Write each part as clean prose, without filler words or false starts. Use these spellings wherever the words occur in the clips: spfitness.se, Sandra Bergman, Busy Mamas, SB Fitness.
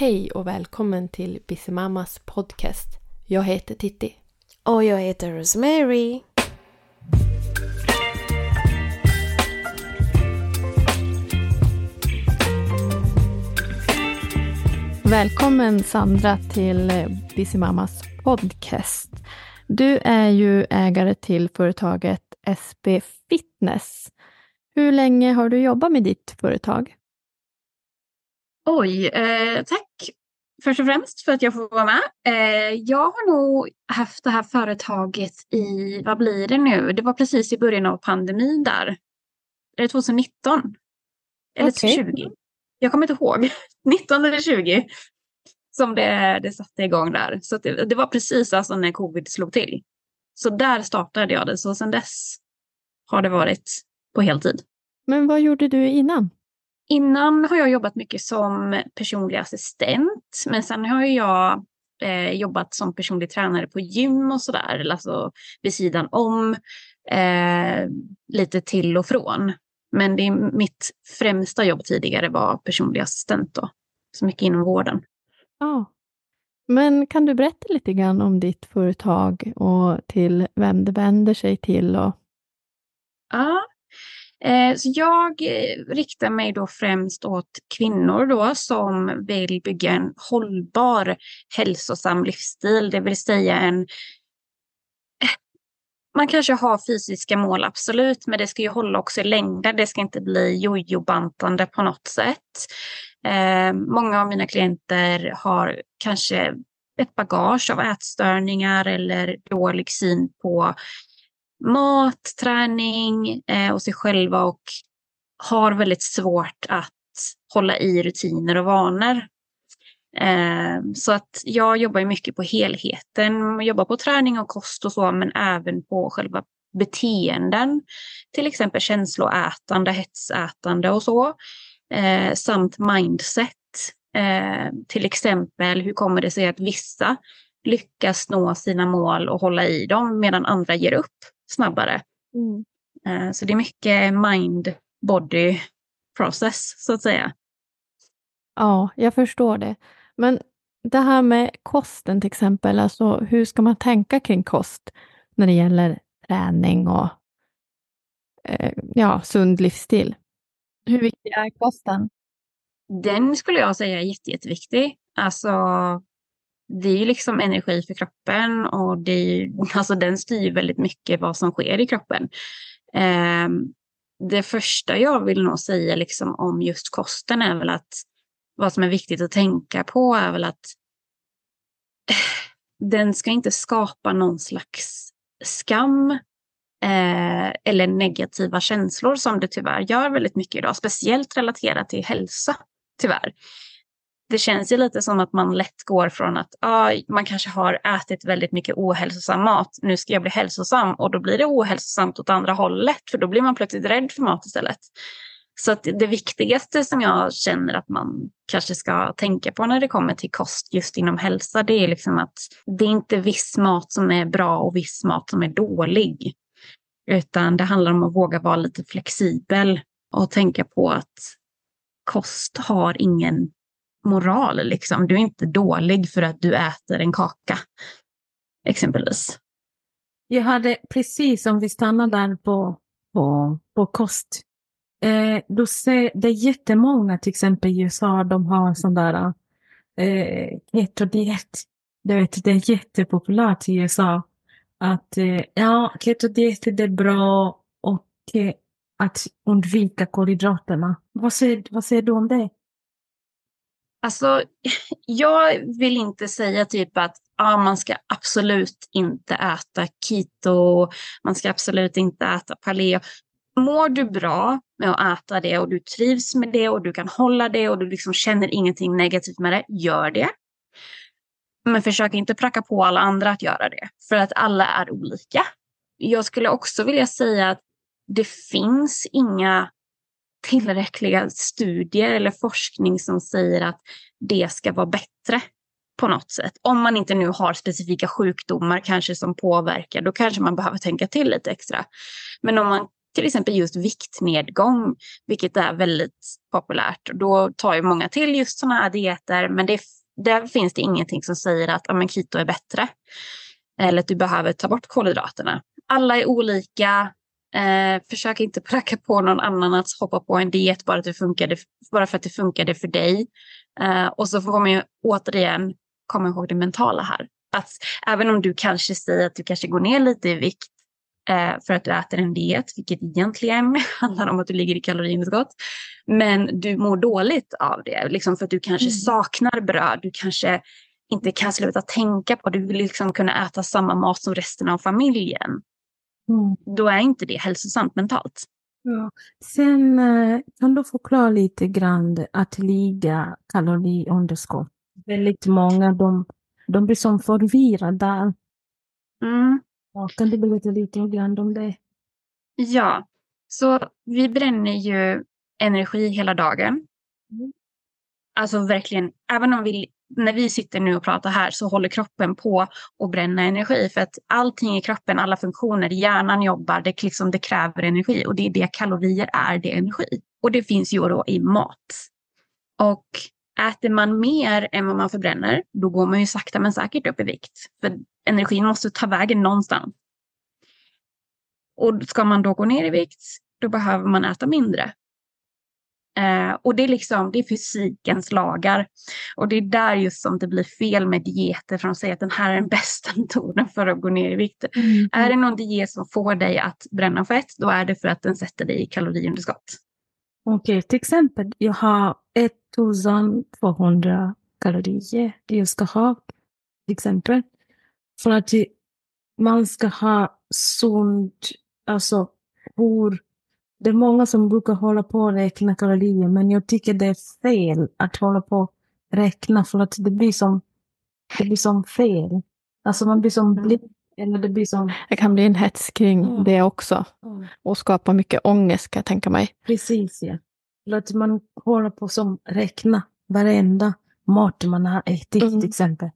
Hej och välkommen till Busy Mamas podcast. Jag heter Titti. Och jag heter Rosemary. Välkommen Sandra till Busy Mamas podcast. Du är ju ägare till företaget SB Fitness. Hur länge har du jobbat med ditt företag? Oj, tack först och främst för att jag får vara med. Jag har nog haft det här företaget i, vad blir det nu? Det var precis i början av pandemin där. Eller 2019? Eller 2020? Jag kommer inte ihåg. 19 eller 20 som det satte igång där. Så det var precis alltså när covid slog till. Så där startade jag det. Så sedan dess har det varit på heltid. Men vad gjorde du innan? Innan har jag jobbat mycket som personlig assistent. Men sen har jag jobbat som personlig tränare på gym och sådär. Alltså vid sidan om. Lite till och från. Men det är mitt främsta jobb tidigare var personlig assistent då. Så mycket inom vården. Ja. Men kan du berätta lite grann om ditt företag och till vem det vänder sig till? Och... Ja. Så jag riktar mig då främst åt kvinnor då som vill bygga en hållbar hälsosam livsstil. Det vill säga man kanske har fysiska mål absolut, men det ska ju hålla också i längden. Det ska inte bli jojobantande på något sätt. Många av mina klienter har kanske ett bagage av ätstörningar eller dålig syn på mat, träning och sig själva och har väldigt svårt att hålla i rutiner och vanor. Så att jag jobbar mycket på helheten. Jag jobbar på träning och kost och så, men även på själva beteenden. Till exempel känsloätande, hetsätande och så. Samt mindset. Till exempel hur kommer det sig att vissa lyckas nå sina mål och hålla i dem medan andra ger upp snabbare. Så det är mycket mind-body process så att säga. Ja, jag förstår det. Men det här med kosten till exempel, alltså hur ska man tänka kring kost när det gäller träning och sund livsstil? Hur viktig är kosten? Den skulle jag säga är jätteviktig. Alltså det är ju liksom energi för kroppen och det är, alltså den styr väldigt mycket vad som sker i kroppen. Det första jag vill nog säga liksom om just kosten är väl att vad som är viktigt att tänka på är väl att den ska inte skapa någon slags skam eller negativa känslor som det tyvärr gör väldigt mycket idag. Speciellt relaterat till hälsa, tyvärr. Det känns ju lite som att man lätt går från att man kanske har ätit väldigt mycket ohälsosam mat. Nu ska jag bli hälsosam och då blir det ohälsosamt åt andra hållet. För då blir man plötsligt rädd för mat istället. Så att det viktigaste som jag känner att man kanske ska tänka på när det kommer till kost just inom hälsa, det är liksom att det är inte viss mat som är bra och viss mat som är dålig. Utan det handlar om att våga vara lite flexibel och tänka på att kost har ingen moral liksom. Du är inte dålig för att du äter en kaka exempelvis. Jag hade precis, om vi stannar där på kost. Då ser det jättemånga till exempel i USA, de har en sån där keto-diet. Det är jättepopulärt i USA att keto-diet är det bra och att undvika kolhydraterna. Vad säger du om det? Alltså jag vill inte säga typ att man ska absolut inte äta keto, man ska absolut inte äta paleo. Mår du bra med att äta det och du trivs med det och du kan hålla det och du liksom känner ingenting negativt med det, gör det. Men försök inte pracka på alla andra att göra det, för att alla är olika. Jag skulle också vilja säga att det finns inga tillräckliga studier eller forskning som säger att det ska vara bättre på något sätt. Om man inte nu har specifika sjukdomar kanske som påverkar, då kanske man behöver tänka till lite extra. Men om man till exempel just viktnedgång, vilket är väldigt populärt. Och då tar ju många till just sådana här dieter, men där finns det ingenting som säger att keto är bättre eller att du behöver ta bort kolhydraterna. Alla är olika. Försök inte pracka på någon annan att hoppa på en diet bara för att det funkade för dig. Och så får man ju återigen komma ihåg det mentala här. Att även om du kanske säger att du kanske går ner lite i vikt för att du äter en diet, vilket egentligen handlar om att du ligger i kaloriunderskott, men du mår dåligt av det, liksom för att du kanske saknar bröd, du kanske inte kan sluta tänka på, du vill liksom kunna äta samma mat som resten av familjen. Då är inte det hälsosamt mentalt. Ja. Sen kan du förklara lite grann att ligga kaloriunderskott. Väldigt många, de blir som förvirrade. Ja, kan du berätta lite grann om det? Ja, så vi bränner ju energi hela dagen. Alltså verkligen, även om när vi sitter nu och pratar här så håller kroppen på att bränna energi. För att allting i kroppen, alla funktioner, hjärnan jobbar, det kräver energi. Och det är det kalorier är, det är energi. Och det finns ju då i mat. Och äter man mer än vad man förbränner, då går man ju sakta men säkert upp i vikt. För energin måste ta vägen någonstans. Och ska man då gå ner i vikt, då behöver man äta mindre. Och det är det är fysikens lagar. Och det är där just som det blir fel med dieter, för de säger att den här är den bästa metoden för att gå ner i vikt. Är det någon diet som får dig att bränna fett, då är det för att den sätter dig i kaloriunderskott. Okej, till exempel jag har 1200 kalorier det jag ska ha, till exempel. För att man ska ha sunt, det är många som brukar hålla på och räkna kalorier, men jag tycker det är fel att hålla på och räkna, för att det blir som fel. Man blir som blind, eller det blir som... Det kan bli en hets kring det också. Och skapa mycket ångest, kan jag tänka mig. Precis, ja. För att man håller på som räkna varenda mat man har ätit, till exempel.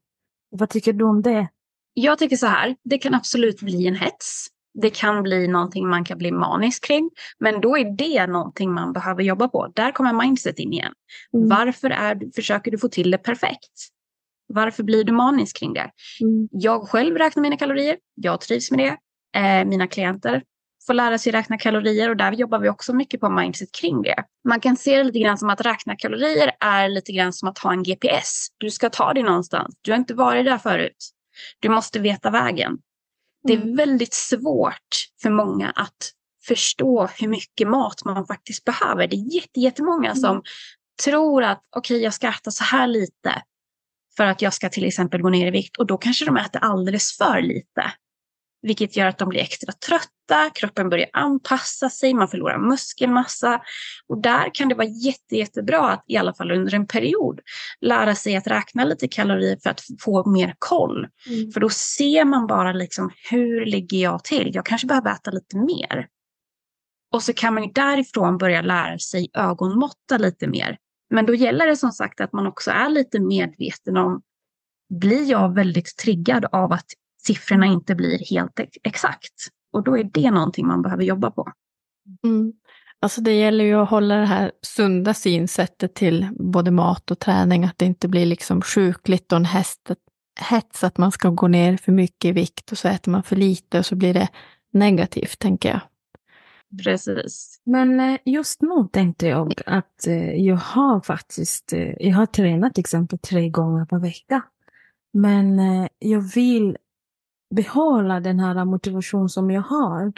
Vad tycker du om det? Jag tycker så här, det kan absolut bli en hets. Det kan bli någonting man kan bli manisk kring. Men då är det någonting man behöver jobba på. Där kommer mindset in igen. Varför försöker du få till det perfekt? Varför blir du manisk kring det? Jag själv räknar mina kalorier. Jag trivs med det. Mina klienter får lära sig räkna kalorier. Och där jobbar vi också mycket på mindset kring det. Man kan se det lite grann som att räkna kalorier är lite grann som att ha en GPS. Du ska ta dig någonstans. Du har inte varit där förut. Du måste veta vägen. Det är väldigt svårt för många att förstå hur mycket mat man faktiskt behöver. Det är jättemånga som tror att jag ska äta så här lite för att jag ska till exempel gå ner i vikt. Och då kanske de äter alldeles för lite. Vilket gör att de blir extra trötta. Kroppen börjar anpassa sig. Man förlorar muskelmassa. Och där kan det vara jättebra att i alla fall under en period lära sig att räkna lite kalorier för att få mer koll. För då ser man bara hur ligger jag till. Jag kanske behöver äta lite mer. Och så kan man därifrån börja lära sig ögonmåtta lite mer. Men då gäller det som sagt att man också är lite medveten om, blir jag väldigt triggad av att siffrorna inte blir helt exakt. Och då är det någonting man behöver jobba på. Det gäller ju att hålla det här sunda synsättet till både mat och träning. Att det inte blir sjukligt och en hets att man ska gå ner för mycket i vikt. Och så äter man för lite och så blir det negativt, tänker jag. Precis. Men just nu tänkte jag att jag har tränat till exempel 3 gånger per vecka. Men jag vill behålla den här motivation som jag har.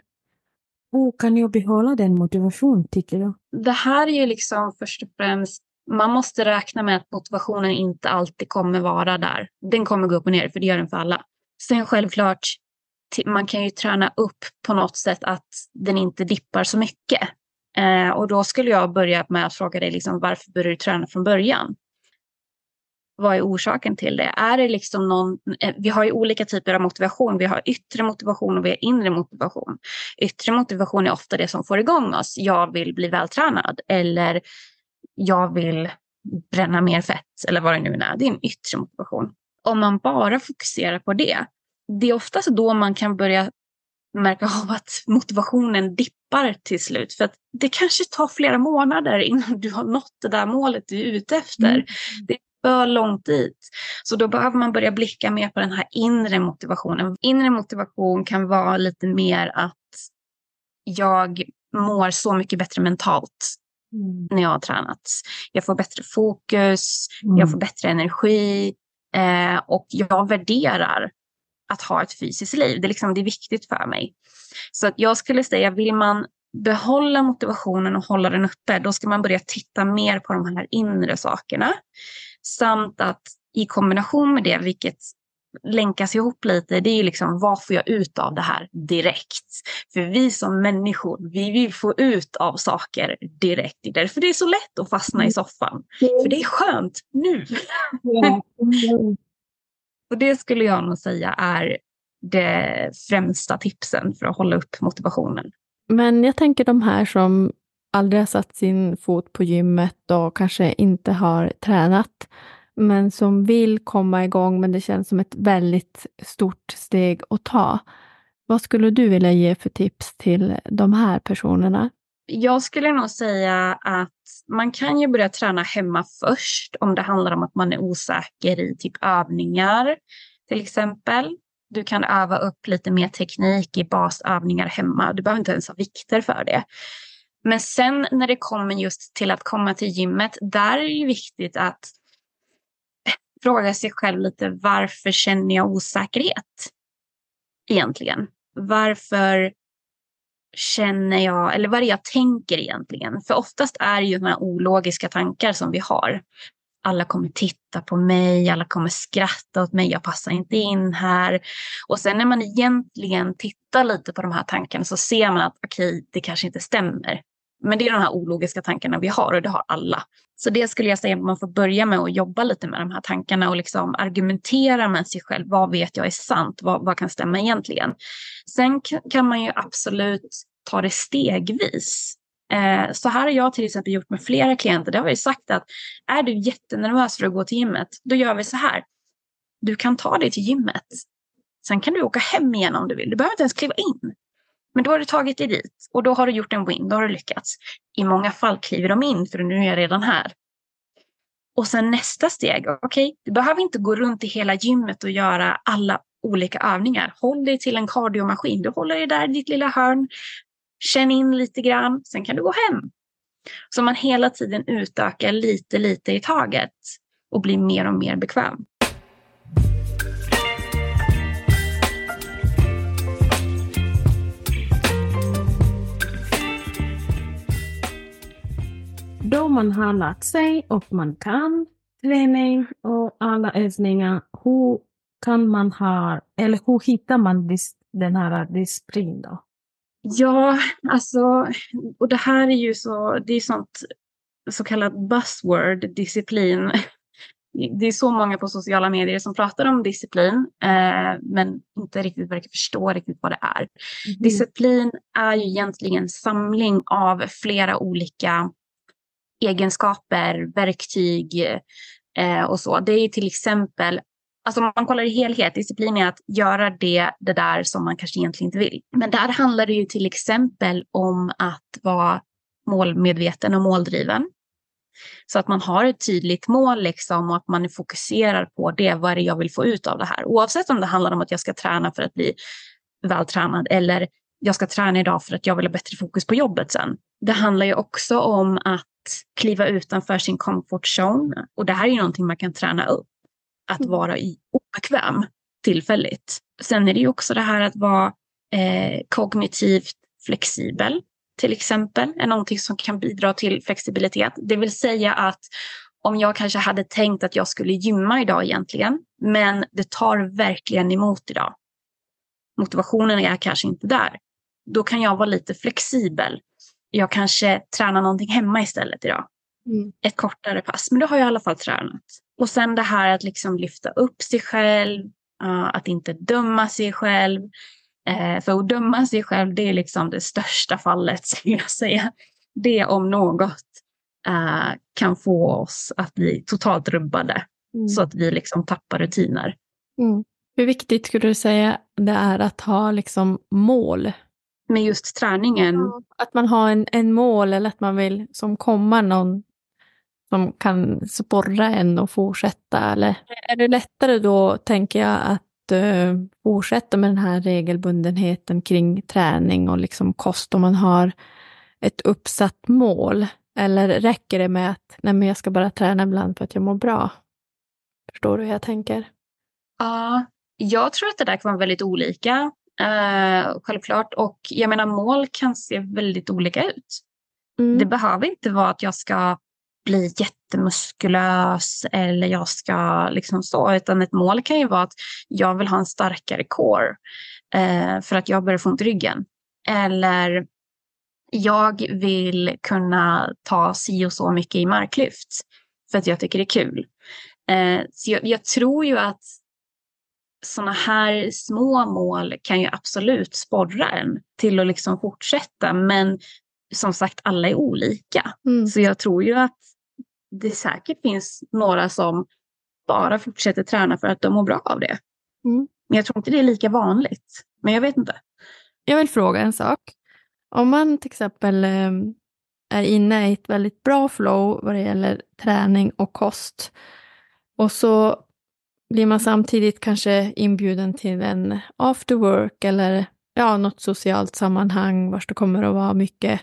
Och kan jag behålla den motivation, tycker jag? Det här är ju först och främst, man måste räkna med att motivationen inte alltid kommer vara där. Den kommer gå upp och ner, för det gör den för alla. Sen självklart, man kan ju träna upp på något sätt att den inte dippar så mycket. Och då skulle jag börja med att fråga dig varför började du träna från början? Vad är orsaken till det? Är det vi har ju olika typer av motivation. Vi har yttre motivation och vi har inre motivation. Yttre motivation är ofta det som får igång oss. Jag vill bli vältränad. Eller jag vill bränna mer fett. Eller vad det nu är. Det är en yttre motivation. Om man bara fokuserar på det. Det är oftast då man kan börja märka av att motivationen dippar till slut. För att det kanske tar flera månader innan du har nått det där målet du är ute efter. Mm. Det är för långt dit. Så då behöver man börja blicka mer på den här inre motivationen. Inre motivation kan vara lite mer att jag mår så mycket bättre mentalt när jag har tränat. Jag får bättre fokus, jag får bättre energi och jag värderar att ha ett fysiskt liv. Det är, liksom, det är viktigt för mig. Så att jag skulle säga, vill man behålla motivationen och hålla den uppe, då ska man börja titta mer på de här inre sakerna. Samt att i kombination med det, vilket länkas ihop lite, det är ju liksom, vad får jag ut av det här direkt? För vi som människor, vi vill få ut av saker direkt. Därför det är så lätt att fastna i soffan. För det är skönt nu. Och det skulle jag nog säga är det främsta tipsen för att hålla upp motivationen. Men jag tänker de här som aldrig har satt sin fot på gymmet och kanske inte har tränat, men som vill komma igång, men det känns som ett väldigt stort steg att ta. Vad skulle du vilja ge för tips till de här personerna? Jag skulle nog säga att man kan ju börja träna hemma först om det handlar om att man är osäker i typ övningar till exempel. Du kan öva upp lite mer teknik i basövningar hemma. Du behöver inte ens ha vikter för det. Men sen när det kommer just till att komma till gymmet, där är det ju viktigt att fråga sig själv lite, varför känner jag osäkerhet egentligen? Varför känner jag, eller vad jag tänker egentligen? För oftast är det ju de här ologiska tankar som vi har. Alla kommer titta på mig, alla kommer skratta åt mig, jag passar inte in här. Och sen när man egentligen tittar lite på de här tankarna så ser man att okej, det kanske inte stämmer. Men det är de här ologiska tankarna vi har och det har alla. Så det skulle jag säga att man får börja med att jobba lite med de här tankarna och liksom argumentera med sig själv. Vad vet jag är sant? Vad kan stämma egentligen? Sen kan man ju absolut ta det stegvis. Så här har jag till exempel gjort med flera klienter. Det har jag sagt att är du jättenervös för att gå till gymmet, då gör vi så här. Du kan ta dig till gymmet. Sen kan du åka hem igen om du vill. Du behöver inte ens kliva in. Men då har du tagit dig dit och då har du gjort en win, då har du lyckats. I många fall kliver de in för nu är jag redan här. Och sen nästa steg, okej, du behöver inte gå runt i hela gymmet och göra alla olika övningar. Håll dig till en kardiomaskin, du håller dig där i ditt lilla hörn. Känn in lite grann, sen kan du gå hem. Så man hela tiden utökar lite i taget och blir mer och mer bekväm. Då man har lärt sig och man kan träning och alla övningar, hur kan man ha, eller hur hittar man den här disciplin då? Ja, alltså, och det här är ju så, det är sånt så kallat buzzword, disciplin. Det är så många på sociala medier som pratar om disciplin, men inte riktigt verkar förstå riktigt vad det är. Mm. Disciplin är ju egentligen en samling av flera olika egenskaper, verktyg och så. Det är till exempel, alltså om man kollar i helhet, disciplin är att göra det där som man kanske egentligen inte vill. Men där handlar det ju till exempel om att vara målmedveten och måldriven. Så att man har ett tydligt mål liksom, och att man fokuserar på det, vad är det jag vill få ut av det här. Oavsett om det handlar om att jag ska träna för att bli vältränad eller jag ska träna idag för att jag vill ha bättre fokus på jobbet sen. Det handlar ju också om att kliva utanför sin comfort zone. Och det här är ju någonting man kan träna upp. Att vara obekväm tillfälligt. Sen är det ju också det här att vara kognitivt flexibel. Till exempel är någonting som kan bidra till flexibilitet. Det vill säga att om jag kanske hade tänkt att jag skulle gymma idag egentligen. Men det tar verkligen emot idag. Motivationen är kanske inte där. Då kan jag vara lite flexibel. Jag kanske tränar någonting hemma istället idag. Ett kortare pass. Men då har jag i alla fall tränat. Och sen det här att liksom lyfta upp sig själv. Att inte döma sig själv. För att döma sig själv, det är liksom det största fallet, skulle jag säga. Det om något kan få oss att bli totalt rubbade. Så att vi liksom tappar rutiner. Hur viktigt skulle du säga det är att ha liksom mål? Med just träningen? Ja, att man har en mål eller att man vill som komma någon som kan sporra en och fortsätta. Eller? Är det lättare då, tänker jag, att fortsätta med den här regelbundenheten kring träning och liksom kost om man har ett uppsatt mål? Eller räcker det med att nej, men jag ska bara träna ibland för att jag mår bra? Förstår du hur jag tänker? Ja, jag tror att det där kan vara väldigt olika. Självklart. Och jag menar, mål kan se väldigt olika ut. Mm. Det behöver inte vara att jag ska bli jättemuskulös eller jag ska liksom så. Utan ett mål kan ju vara att jag vill ha en starkare core. För att jag börjar få ont i ryggen. Eller jag vill kunna ta si och så mycket i marklyft. För att jag tycker det är kul. Så jag tror ju att såna här små mål kan ju absolut sporra en till att liksom fortsätta. Men som sagt, alla är olika. Mm. Så jag tror ju att det säkert finns några som bara fortsätter träna för att de mår bra av det. Mm. Men jag tror inte det är lika vanligt. Men jag vet inte. Jag vill fråga en sak. Om man till exempel är inne i ett väldigt bra flow vad det gäller träning och kost. Och så blir man samtidigt kanske inbjuden till en after work eller ja, något socialt sammanhang vars det kommer att vara mycket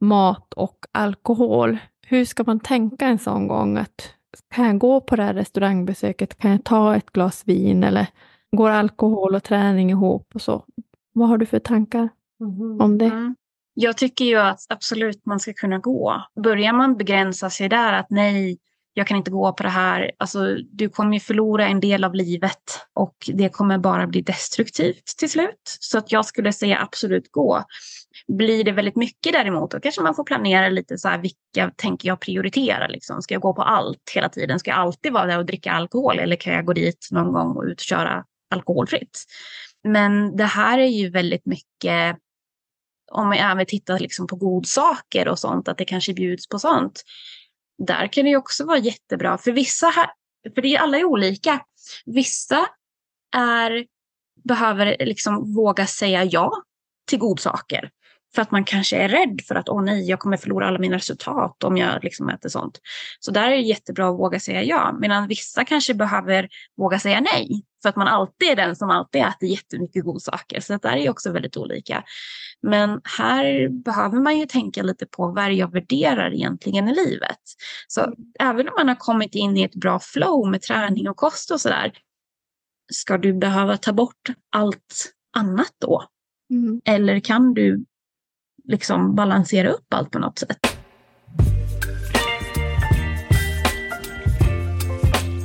mat och alkohol. Hur ska man tänka en sån gång? Att, kan jag gå på det här restaurangbesöket? Kan jag ta ett glas vin? Eller går alkohol och träning ihop? Och så? Vad har du för tankar om det? Mm. Jag tycker ju att absolut man ska kunna gå. Börjar man begränsa sig där att nej, jag kan inte gå på det här. Alltså, du kommer ju förlora en del av livet. Och det kommer bara bli destruktivt till slut. Så att jag skulle säga absolut gå. Blir det väldigt mycket däremot. Då kanske man får planera lite så här. Vilka tänker jag prioritera? Liksom? Ska jag gå på allt hela tiden? Ska jag alltid vara där och dricka alkohol? Eller kan jag gå dit någon gång och utköra alkoholfritt? Men det här är ju väldigt mycket. Om man även tittar liksom på godsaker och sånt. Att det kanske bjuds på sånt. Där kan det ju också vara jättebra. För vissa här, för det är alla olika. Vissa behöver liksom våga säga ja till godsaker. För att man kanske är rädd för att åh nej, jag kommer förlora alla mina resultat om jag liksom äter sånt. Så där är det jättebra att våga säga ja. Medan vissa kanske behöver våga säga nej. För att man alltid är den som alltid äter jättemycket godsaker. Så det där är ju också väldigt olika. Men här behöver man ju tänka lite på vad jag värderar egentligen i livet. Så även om man har kommit in i ett bra flow med träning och kost och sådär. Ska du behöva ta bort allt annat då? Mm. Eller kan du liksom balansera upp allt på något sätt?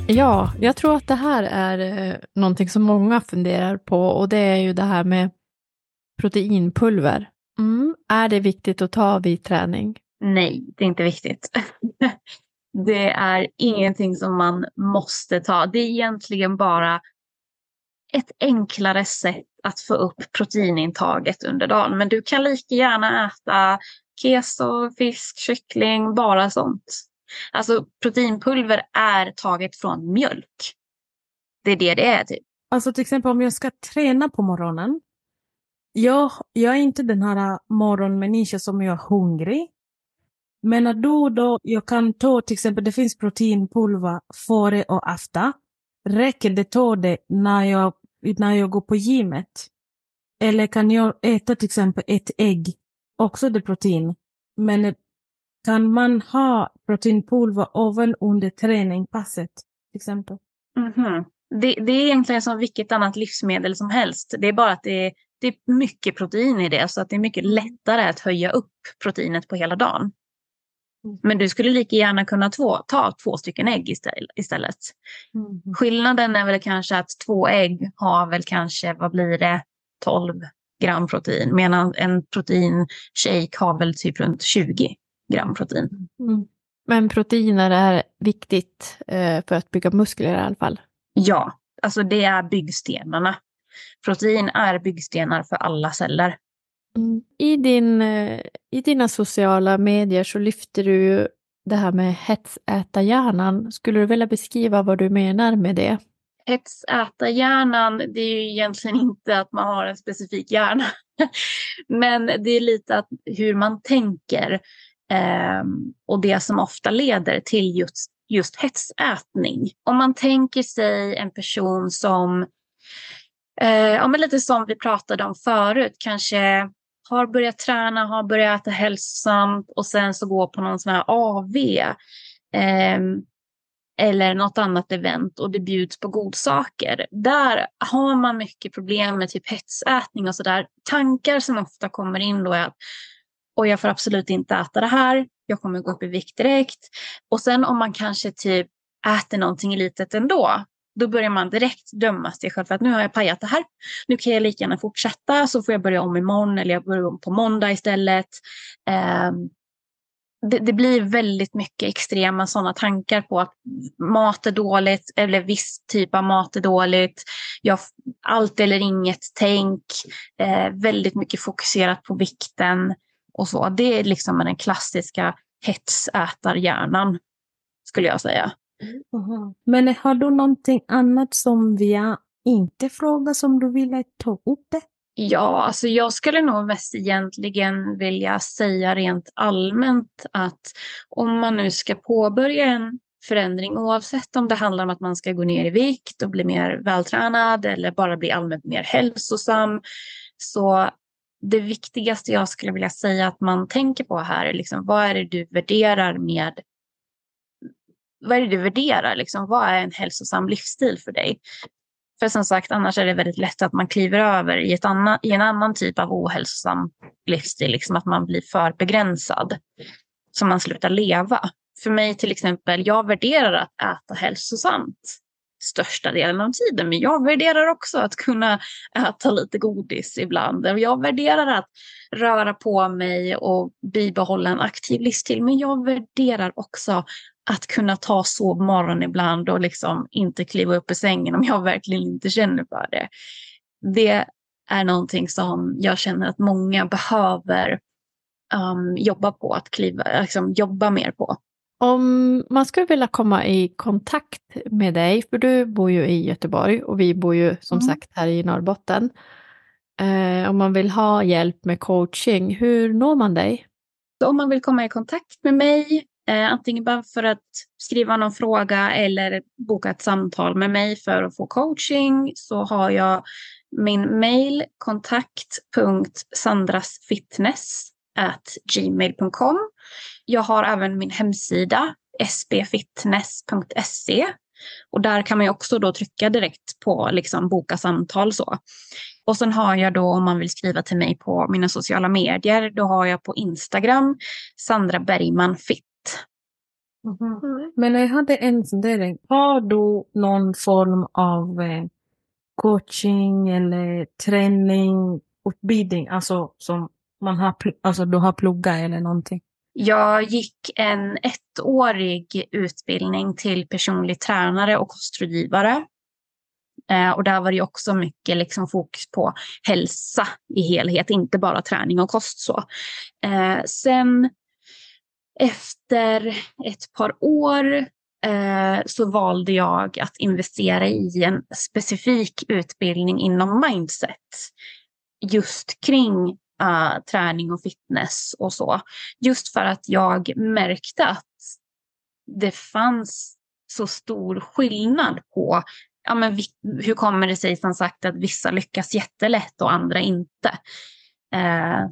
Ja, jag tror att det här är någonting som många funderar på. Och det är ju det här med proteinpulver. Mm. Är det viktigt att ta vid träning? Nej, det är inte viktigt. Det är ingenting som man måste ta. Det är egentligen bara ett enklare sätt att få upp proteinintaget under dagen. Men du kan lika gärna äta keso, fisk, kyckling, bara sånt. Alltså proteinpulver är taget från mjölk. Det är det är typ. Alltså till exempel om jag ska träna på morgonen. Jag är inte den här morgonmänniskan som jag är hungrig. Men då jag kan ta till exempel, det finns proteinpulver före och efter. Räcker det ta det när jag går på gymmet? Eller kan jag äta till exempel ett ägg? Också det protein. Men kan man ha proteinpulver även under träningspasset till exempel? Mm-hmm. Det är egentligen som vilket annat livsmedel som helst. Det är bara att det är mycket protein i det. Så att det är mycket lättare att höja upp proteinet på hela dagen. Mm. Men du skulle lika gärna kunna ta 2 stycken ägg istället. Mm. Skillnaden är väl kanske att 2 ägg har väl kanske, vad blir det, 12 gram protein. Medan en proteinshake har väl typ runt 20 gram protein. Mm. Men proteiner är viktigt för att bygga muskler i alla fall. Ja, alltså det är byggstenarna. Protein är byggstenar för alla celler. Mm. I dina sociala medier så lyfter du det här med hetsätarhjärnan. Skulle du vilja beskriva vad du menar med det? Hetsätarhjärnan, det är ju egentligen inte att man har en specifik hjärna. Men det är lite att hur man tänker och det som ofta leder till just hetsätning. Om man tänker sig en person som, lite som vi pratade om förut, kanske har börjat träna, har börjat äta hälsosamt och sen så går på någon sån här AV eller något annat event och det bjuds på godsaker. Där har man mycket problem med typ hetsätning och sådär. Tankar som ofta kommer in då är att och jag får absolut inte äta det här. Jag kommer gå upp i vikt direkt. Och sen om man kanske typ äter någonting litet ändå. Då börjar man direkt döma sig själv för att nu har jag pajat det här. Nu kan jag lika gärna fortsätta så får jag börja om imorgon eller jag börjar om på måndag istället. Det blir väldigt mycket extrema sådana tankar på att mat är dåligt eller viss typ av mat är dåligt. Allt eller inget tänk. Väldigt mycket fokuserat på vikten och så. Det är liksom den klassiska hetsätarhjärnan skulle jag säga. Mm. Men har du någonting annat som vi inte frågar som du vill ta upp det? Ja, alltså jag skulle nog mest egentligen vilja säga rent allmänt att om man nu ska påbörja en förändring oavsett om det handlar om att man ska gå ner i vikt och bli mer vältränad eller bara bli allmänt mer hälsosam så det viktigaste jag skulle vilja säga att man tänker på här är liksom, vad är det du värderar med vad är det du värderar? Liksom, vad är en hälsosam livsstil för dig? För som sagt, annars är det väldigt lätt att man kliver över i en annan typ av ohälsosam livsstil. Liksom, att man blir för begränsad. Så man slutar leva. För mig till exempel, jag värderar att äta hälsosamt största delen av tiden. Men jag värderar också att kunna äta lite godis ibland. Jag värderar att röra på mig och bibehålla en aktiv livsstil. Men jag värderar också att kunna ta sov morgon ibland och liksom inte kliva upp i sängen om jag verkligen inte känner för det. Det är någonting som jag känner att många behöver jobba på, att jobba mer på. Om man skulle vilja komma i kontakt med dig, för du bor ju i Göteborg och vi bor ju som sagt här i Norrbotten. Om man vill ha hjälp med coaching, hur når man dig? Så om man vill komma i kontakt med mig, antingen bara för att skriva någon fråga eller boka ett samtal med mig för att få coaching så har jag min mail kontakt.sandrasfitness@gmail.com. Jag har även min hemsida spfitness.se och där kan man ju också då trycka direkt på liksom boka samtal så. Och sen har jag då om man vill skriva till mig på mina sociala medier då har jag på Instagram Sandra Bergman Fit. Mm. Men jag hade en fundering. Har du någon form av coaching eller träning, utbildning, alltså som man har, alltså du har pluggat eller någonting? Jag gick en ettårig utbildning till personlig tränare och kostrådgivare. Och där var det också mycket liksom fokus på hälsa i helhet, inte bara träning och kost så. Sen efter ett par år så valde jag att investera i en specifik utbildning inom mindset. Just kring träning och fitness och så. Just för att jag märkte att det fanns så stor skillnad på hur kommer det sig som sagt att vissa lyckas jättelätt och andra inte.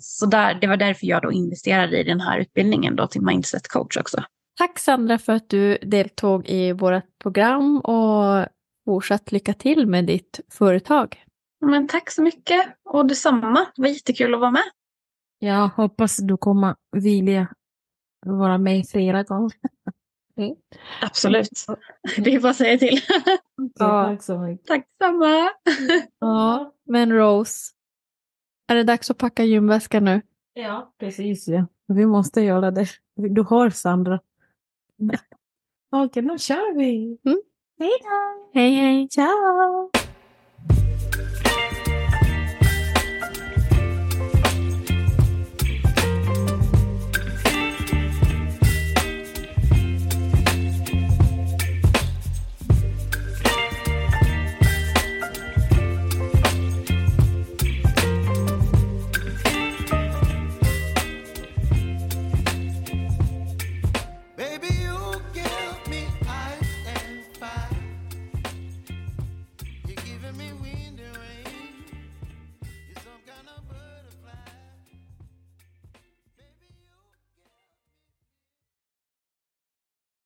Så det var därför jag då investerade i den här utbildningen då till Mindset Coach också. Tack Sandra för att du deltog i vårt program och fortsatt lycka till med ditt företag. Men tack så mycket och detsamma. Det var jättekul att vara med. Jag hoppas du kommer vilja vara med flera gånger. Mm. Absolut. Det är bara att säga till. Ja, tack så mycket. Tack samma. Ja, men Rose, är det dags att packa gymväskan nu? Ja, precis. Ja. Vi måste göra det. Du hör Sandra. Okej, nu kör vi. Mm. Hej då. Hej, hej. Ciao.